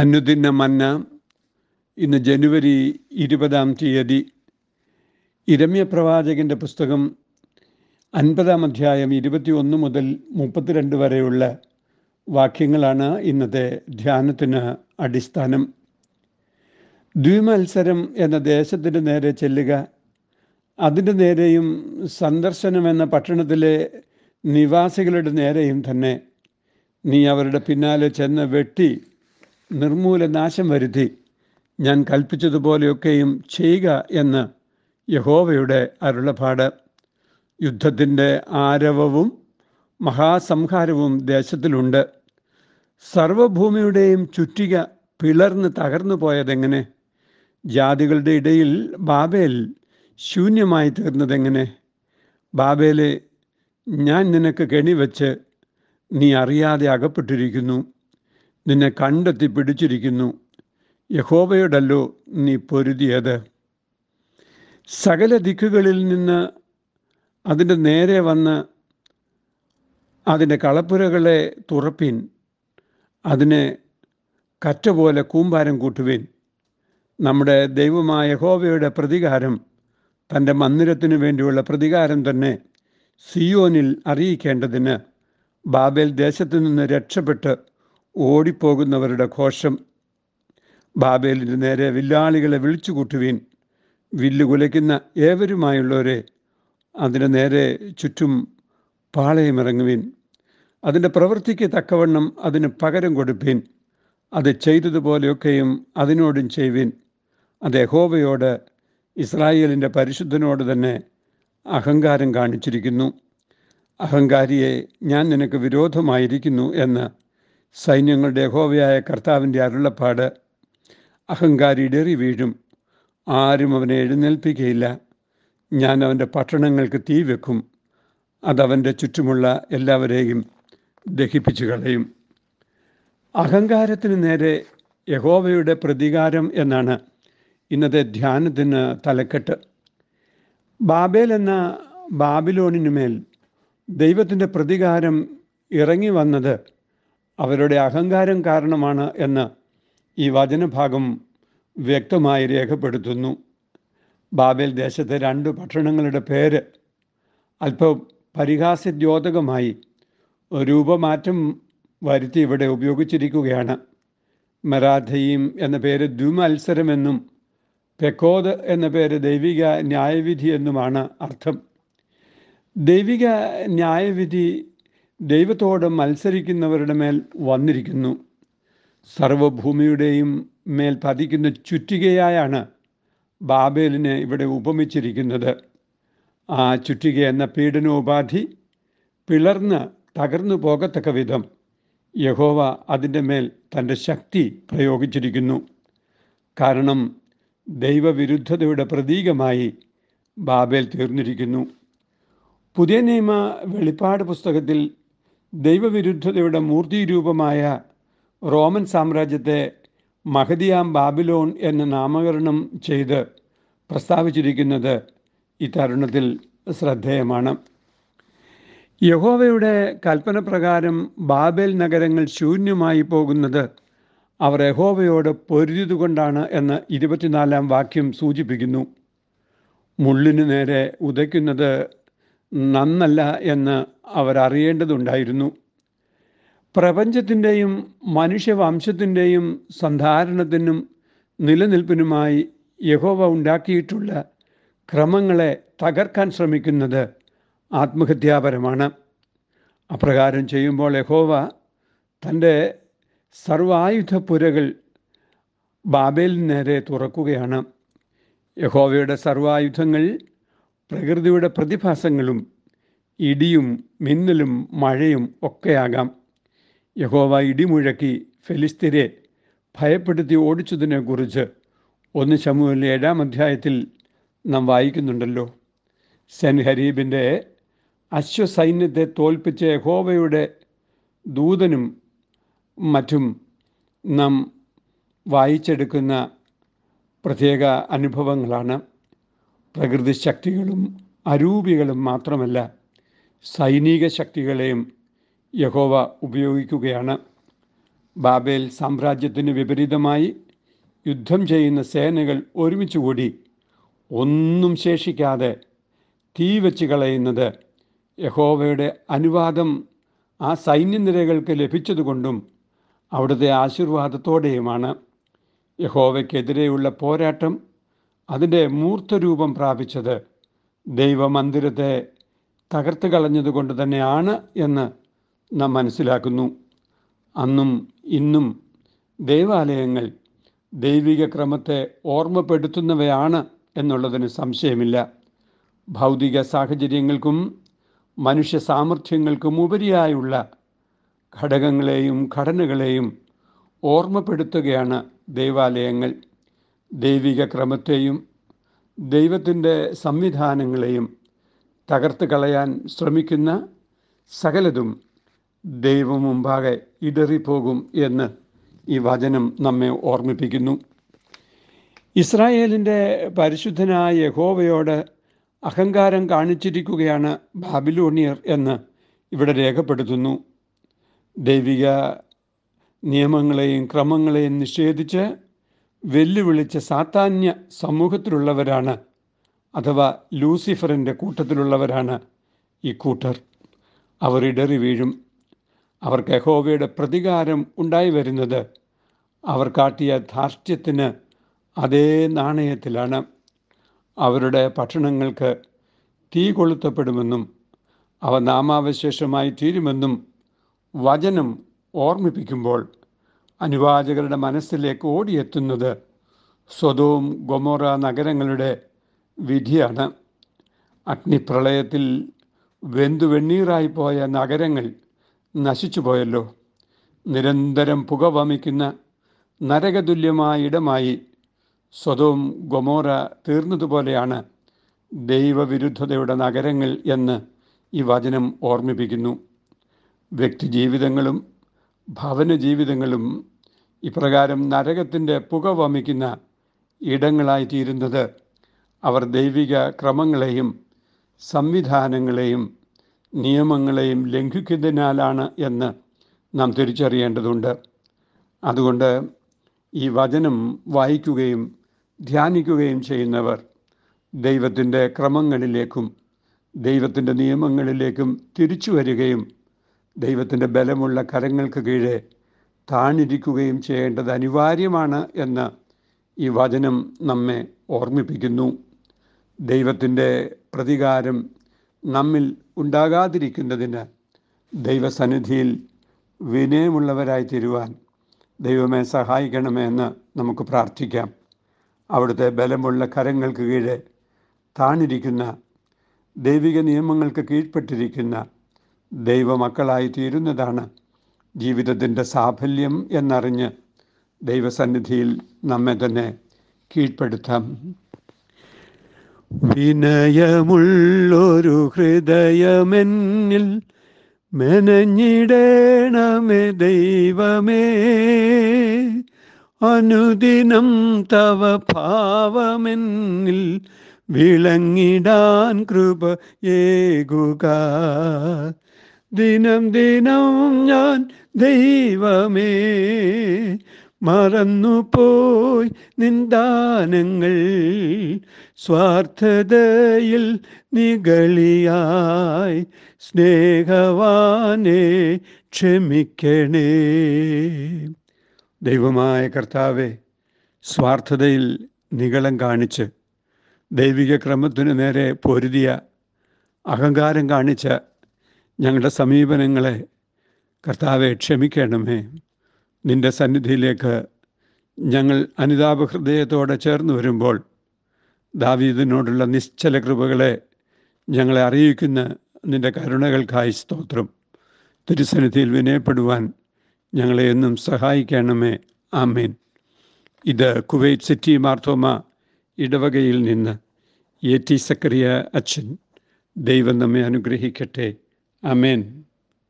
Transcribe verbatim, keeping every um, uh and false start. അനുദിന മന്ന ഇന്ന് ജനുവരി ഇരുപതാം തീയതി ഇരമ്യ പ്രവാചകൻ്റെ പുസ്തകം അൻപതാം അധ്യായം ഇരുപത്തി ഒന്ന് മുതൽ മുപ്പത്തിരണ്ട് വരെയുള്ള വാക്യങ്ങളാണ് ഇന്നത്തെ ധ്യാനത്തിന് അടിസ്ഥാനം. ദ്വിമത്സരം എന്ന ദേശത്തിൻ്റെ നേരെ ചെല്ലുക, അതിൻ്റെ നേരെയും സന്ദർശനം എന്ന പട്ടണത്തിലെ നിവാസികളുടെ നേരെയും തന്നെ നീ അവരുടെ പിന്നാലെ ചെന്ന് വെട്ടി നിർമൂലനാശം വരുത്തി ഞാൻ കൽപ്പിച്ചതുപോലെയൊക്കെയും ചെയ്യുക എന്ന് യഹോവയുടെ അരുളപ്പാട്. യുദ്ധത്തിൻ്റെ ആരവവും മഹാസംഹാരവും ദേശത്തിലുണ്ട്. സർവഭൂമിയുടെയും ചുറ്റിക പിളർന്ന് തകർന്നു പോയതെങ്ങനെ? ജാതികളുടെ ഇടയിൽ ബാബേൽ ശൂന്യമായി തീർന്നതെങ്ങനെ? ബാബേലെ, ഞാൻ നിനക്ക് കെണിവെച്ച് നീ അറിയാതെ അകപ്പെട്ടിരിക്കുന്നു, നിന്നെ കണ്ടെത്തി പിടിച്ചിരിക്കുന്നു, യഹോവയോടല്ലോ നീ പൊരുതിയത്. സകല ദിക്കുകളിൽ നിന്ന് അതിൻ്റെ നേരെ വന്ന് അതിൻ്റെ കളപ്പുരകളെ തുറപ്പിൻ, അതിനെ കറ്റ പോലെ കൂമ്പാരം കൂട്ടുവിൻ. നമ്മുടെ ദൈവമായ യഹോവയുടെ പ്രതികാരം, തൻ്റെ മന്ദിരത്തിനു വേണ്ടിയുള്ള പ്രതികാരം തന്നെ സിയോനിൽ അറിയിക്കേണ്ടതിന് ബാബേൽ ദേശത്തു നിന്ന് രക്ഷപ്പെട്ട് ഓടിപ്പോകുന്നവരുടെ ഘോഷം. ബാബേലിൻ്റെ നേരെ വില്ലാളികളെ വിളിച്ചു കൂട്ടുവീൻ, വില്ലു കുലയ്ക്കുന്ന ഏവരുമായുള്ളവരെ അതിൻ്റെ നേരെ ചുറ്റും പാളയമിറങ്ങുവീൻ. അതിൻ്റെ പ്രവൃത്തിക്ക് തക്കവണ്ണം അതിന് പകരം കൊടുപ്പീൻ, അത് ചെയ്തതുപോലെയൊക്കെയും അതിനോടും ചെയ്യുവീൻ. അത് യഹോവയോട്, ഇസ്രായേലിൻ്റെ പരിശുദ്ധനോട് തന്നെ അഹങ്കാരം കാണിച്ചിരിക്കുന്നു. അഹങ്കാരിയെ, ഞാൻ നിനക്ക് വിരോധമായിരിക്കുന്നു എന്ന് സൈന്യങ്ങളുടെ യഹോവയായ കർത്താവിൻ്റെ അരുളപ്പാട്. അഹങ്കാരി ഡെറി വീഴും, ആരും അവനെ എഴുന്നേൽപ്പിക്കുകയില്ല. ഞാൻ അവൻ്റെ പട്ടണങ്ങൾക്ക് തീ വെക്കും, അതവൻ്റെ ചുറ്റുമുള്ള എല്ലാവരെയും ദഹിപ്പിച്ചു കളയും. അഹങ്കാരത്തിന് നേരെ യഹോവയുടെ പ്രതികാരം എന്നാണ് ഇന്നത്തെ ധ്യാനത്തിന് തലക്കെട്ട്. ബാബേൽ എന്ന ബാബിലോണിനുമേൽ ദൈവത്തിൻ്റെ പ്രതികാരം ഇറങ്ങി വന്നത് അവരുടെ അഹങ്കാരം കാരണമാണ് എന്ന് ഈ വചനഭാഗം വ്യക്തമായി രേഖപ്പെടുത്തുന്നു. ബാബേൽ ദേശത്തെ രണ്ട് പട്ടണങ്ങളുടെ പേര് അല്പം പരിഹാസ്യദ്യോതകമായി രൂപമാറ്റം വരുത്തി ഇവിടെ ഉപയോഗിച്ചിരിക്കുകയാണ്. മെറാഥയീം എന്ന പേര് ദ്വിമത്സരമെന്നും പെക്കോദ് എന്ന പേര് ദൈവിക ന്യായവിധി എന്നുമാണ് അർത്ഥം. ദൈവിക ന്യായവിധി ദൈവത്തോട് മത്സരിക്കുന്നവരുടെ മേൽ വന്നിരിക്കുന്നു. സർവഭൂമിയുടെയും മേൽ പതിക്കുന്ന ചുറ്റികയായാണ് ബാബേലിനെ ഇവിടെ ഉപമിച്ചിരിക്കുന്നത്. ആ ചുറ്റിക എന്ന പീഡനോപാധി പിളർന്ന് തകർന്നു പോകത്തക്ക വിധം യഹോവ അതിൻ്റെ മേൽ തൻ്റെ ശക്തി പ്രയോഗിച്ചിരിക്കുന്നു. കാരണം ദൈവവിരുദ്ധതയുടെ പ്രതീകമായി ബാബേൽ തീർന്നിരിക്കുന്നു. പുതിയ നിയമ വെളിപ്പാട് പുസ്തകത്തിൽ ദൈവവിരുദ്ധതയുടെ മൂർത്തിരൂപമായ റോമൻ സാമ്രാജ്യത്തെ മഹദിയാം ബാബിലോൺ എന്ന് നാമകരണം ചെയ്ത് പ്രസ്താവിച്ചിരിക്കുന്നത് ഈ തരുണത്തിൽ ശ്രദ്ധേയമാണ്. യഹോവയുടെ കൽപ്പന പ്രകാരം ബാബേൽ നഗരങ്ങൾ ശൂന്യമായി പോകുന്നത് അവർ യഹോവയോട് പൊരുതിയതുകൊണ്ടാണ് എന്ന് ഇരുപത്തിനാലാം വാക്യം സൂചിപ്പിക്കുന്നു. മുള്ളിനു നേരെ ഉതയ്ക്കുന്നത് നന്നല്ല എന്ന് അവരറിയേണ്ടതുണ്ടായിരുന്നു. പ്രപഞ്ചത്തിൻ്റെയും മനുഷ്യവംശത്തിൻ്റെയും സന്ധാരണത്തിനും നിലനിൽപ്പിനുമായി യഹോവ ഉണ്ടാക്കിയിട്ടുള്ള ക്രമങ്ങളെ തകർക്കാൻ ശ്രമിക്കുന്നത് ആത്മഹത്യാപരമാണ്. അപ്രകാരം ചെയ്യുമ്പോൾ യഹോവ തൻ്റെ സർവായുധ പുരകൾ ബാബേലിന് നേരെ തുറക്കുകയാണ്. യഹോവയുടെ സർവായുധങ്ങൾ പ്രകൃതിയുടെ പ്രതിഭാസങ്ങളും ഇടിയും മിന്നലും മഴയും ഒക്കെയാകാം. യഹോവ ഇടിമുഴക്കി ഫെലിസ്തീനെ ഭയപ്പെടുത്തി ഓടിച്ചതിനെക്കുറിച്ച് ഒന്ന് ശമൂവേൽ ഏഴാം അധ്യായത്തിൽ നാം വായിക്കുന്നുണ്ടല്ലോ. സെൻഹരീബിൻ്റെ അശ്വസൈന്യത്തെ തോൽപ്പിച്ച യഹോവയുടെ ദൂതനും മറ്റും നാം വായിച്ചെടുക്കുന്ന പ്രത്യേക അനുഭവങ്ങളാണ്. പ്രകൃതി ശക്തികളും അരൂപികളും മാത്രമല്ല, സൈനിക ശക്തികളെയും യഹോവ ഉപയോഗിക്കുകയാണ്. ബാബേൽ സാമ്രാജ്യത്തിന് വിപരീതമായി യുദ്ധം ചെയ്യുന്ന സേനകൾ ഒരുമിച്ചുകൂടി ഒന്നും ശേഷിക്കാതെ തീ വെച്ച് കളയുന്നത് യഹോവയുടെ അനുവാദം ആ സൈന്യനിരകൾക്ക് ലഭിച്ചതുകൊണ്ടും അവിടുത്തെ ആശീർവാദത്തോടെയുമാണ്. യഹോവയ്ക്കെതിരെയുള്ള പോരാട്ടം അതിൻ്റെ മൂർത്തരൂപം പ്രാപിച്ചത് ദൈവമന്ദിരത്തെ തകർത്ത് കളഞ്ഞതുകൊണ്ട് തന്നെയാണ് എന്ന് നാം മനസ്സിലാക്കുന്നു. അന്നും ഇന്നും ദൈവാലയങ്ങൾ ദൈവിക ക്രമത്തെ ഓർമ്മപ്പെടുത്തുന്നവയാണ് എന്നുള്ളതിന് സംശയമില്ല. ഭൗതിക സാഹചര്യങ്ങൾക്കും മനുഷ്യ സാമർഥ്യങ്ങൾക്കും ഉപരിയായുള്ള ഘടകങ്ങളെയും ഘടനകളെയും ഓർമ്മപ്പെടുത്തുകയാണ് ദൈവാലയങ്ങൾ. ദൈവിക ക്രമത്തെയും ദൈവത്തിൻ്റെ സംവിധാനങ്ങളെയും തകർത്ത് കളയാൻ ശ്രമിക്കുന്ന സകലതും ദൈവം മുമ്പാകെ ഇടറിപ്പോകും എന്ന് ഈ വചനം നമ്മെ ഓർമ്മിപ്പിക്കുന്നു. ഇസ്രായേലിൻ്റെ പരിശുദ്ധനായ യഹോവയോട് അഹങ്കാരം കാണിച്ചിരിക്കുകയാണ് ബാബിലോണിയർ എന്ന് ഇവിടെ രേഖപ്പെടുത്തുന്നു. ദൈവിക നിയമങ്ങളെയും ക്രമങ്ങളെയും നിഷേധിച്ച് വെല്ലുവിളിച്ച സാത്താന്യ സമൂഹത്തിലുള്ളവരാണ്, അഥവാ ലൂസിഫറിൻ്റെ കൂട്ടത്തിലുള്ളവരാണ് ഈ കൂട്ടർ. അവർ ഇടറി വീഴും. അവർക്ക് യഹോവയുടെ പ്രതികാരം ഉണ്ടായി വരുന്നത് അവർ കാട്ടിയ ധാർഷ്ട്യത്തിന് അതേ നാണയത്തിലാണ്. അവരുടെ ഭക്ഷണങ്ങൾക്ക് തീ കൊളുത്തപ്പെടുമെന്നും അവ നാമാവശേഷമായി തീരുമെന്നും വചനം ഓർമ്മിപ്പിക്കുമ്പോൾ അനുവാചകരുടെ മനസ്സിലേക്ക് ഓടിയെത്തുന്നത് സൊദോം ഗൊമോറ നഗരങ്ങളുടെ വിധിയാണ്. അഗ്നിപ്രളയത്തിൽ വെന്തു വെണ്ണീറായിപ്പോയ നഗരങ്ങൾ നശിച്ചുപോയല്ലോ. നിരന്തരം പുകവമിക്കുന്ന നരകതുല്യമായ ഇടമായി സൊദോം ഗൊമോറ തീർന്നതുപോലെയാണ് ദൈവവിരുദ്ധതയുടെ നഗരങ്ങൾ എന്ന് ഈ വചനം ഓർമ്മിപ്പിക്കുന്നു. വ്യക്തിജീവിതങ്ങളും ഭവന ജീവിതങ്ങളും ഇപ്രകാരം നരകത്തിൻ്റെ പുകവമിക്കുന്ന ഇടങ്ങളായി തീരുന്നത് അവർ ദൈവിക ക്രമങ്ങളെയും സംവിധാനങ്ങളെയും നിയമങ്ങളെയും ലംഘിക്കുന്നതിനാലാണ് എന്ന് നാം തിരിച്ചറിയേണ്ടതുണ്ട്. അതുകൊണ്ട് ഈ വചനം വായിക്കുകയും ധ്യാനിക്കുകയും ചെയ്യുന്നവർ ദൈവത്തിൻ്റെ ക്രമങ്ങളിലേക്കും ദൈവത്തിൻ്റെ നിയമങ്ങളിലേക്കും തിരിച്ചു വരികയും ദൈവത്തിൻ്റെ ബലമുള്ള കരങ്ങൾക്ക് കീഴെ താണിരിക്കുകയും ചെയ്യേണ്ടത് അനിവാര്യമാണ് എന്ന് ഈ വചനം നമ്മെ ഓർമ്മിപ്പിക്കുന്നു. ദൈവത്തിൻ്റെ പ്രതികാരം നമ്മിൽ ഉണ്ടാകാതിരിക്കുന്നതിന് ദൈവസന്നിധിയിൽ വിനയമുള്ളവരായി തീരുവാൻ ദൈവമേ സഹായിക്കണമേ എന്ന് നമുക്ക് പ്രാർത്ഥിക്കാം. അവിടുത്തെ ബലമുള്ള കരങ്ങൾക്ക് കീഴെ താണിരിക്കുന്ന, ദൈവിക നിയമങ്ങൾക്ക് കീഴ്പ്പെട്ടിരിക്കുന്ന ദൈവമക്കളായി തീരുന്നതാണ് ജീവിതത്തിൻ്റെ സാഫല്യം എന്നറിഞ്ഞ് ദൈവസന്നിധിയിൽ നമ്മെ തന്നെ കീഴ്പ്പെടുത്താം. വിനയമുള്ളൊരു ഹൃദയമെന്നിൽ മെനഞ്ഞിടേണമേ ദൈവമേ, അനുദിനം തവ ഭാവമെന്നിൽ വിളങ്ങിടാൻ കൃപയേകുക. ദിനം ദിനം ഞാൻ ദൈവമേ മറന്നുപോയി നിന്ദാനങ്ങൾ, സ്വാർത്ഥതയിൽ നിഗളിയായി സ്നേഹവാനെ ക്ഷമിക്കണേ. ദൈവമായ കർത്താവെ, സ്വാർത്ഥതയിൽ നിഗളം കാണിച്ച് ദൈവിക ക്രമത്തിനു നേരെ പൊരുതിയ, അഹങ്കാരം കാണിച്ച ഞങ്ങളുടെ സമീപനങ്ങളെ കർത്താവെ ക്ഷമിക്കണമേ. നിൻ്റെ സന്നിധിയിലേക്ക് ഞങ്ങൾ അനുതാപഹൃദയത്തോടെ ചേർന്ന് വരുമ്പോൾ ദാവീദിനോടുള്ള നിശ്ചല കൃപകളെ ഞങ്ങളെ അറിയിക്കുന്ന നിൻ്റെ കരുണകൾക്കായി സ്തോത്രം. തിരുസന്നിധിയിൽ വിനയപ്പെടുവാൻ ഞങ്ങളെ എന്നും സഹായിക്കണമേ. ആമേൻ. ഇത് കുവൈറ്റ് സിറ്റി മാർത്തോമ ഇടവകയിൽ നിന്ന് എ ടി സക്കറിയ അച്ഛൻ. ദൈവം നമ്മെ അനുഗ്രഹിക്കട്ടെ. ആമേൻ.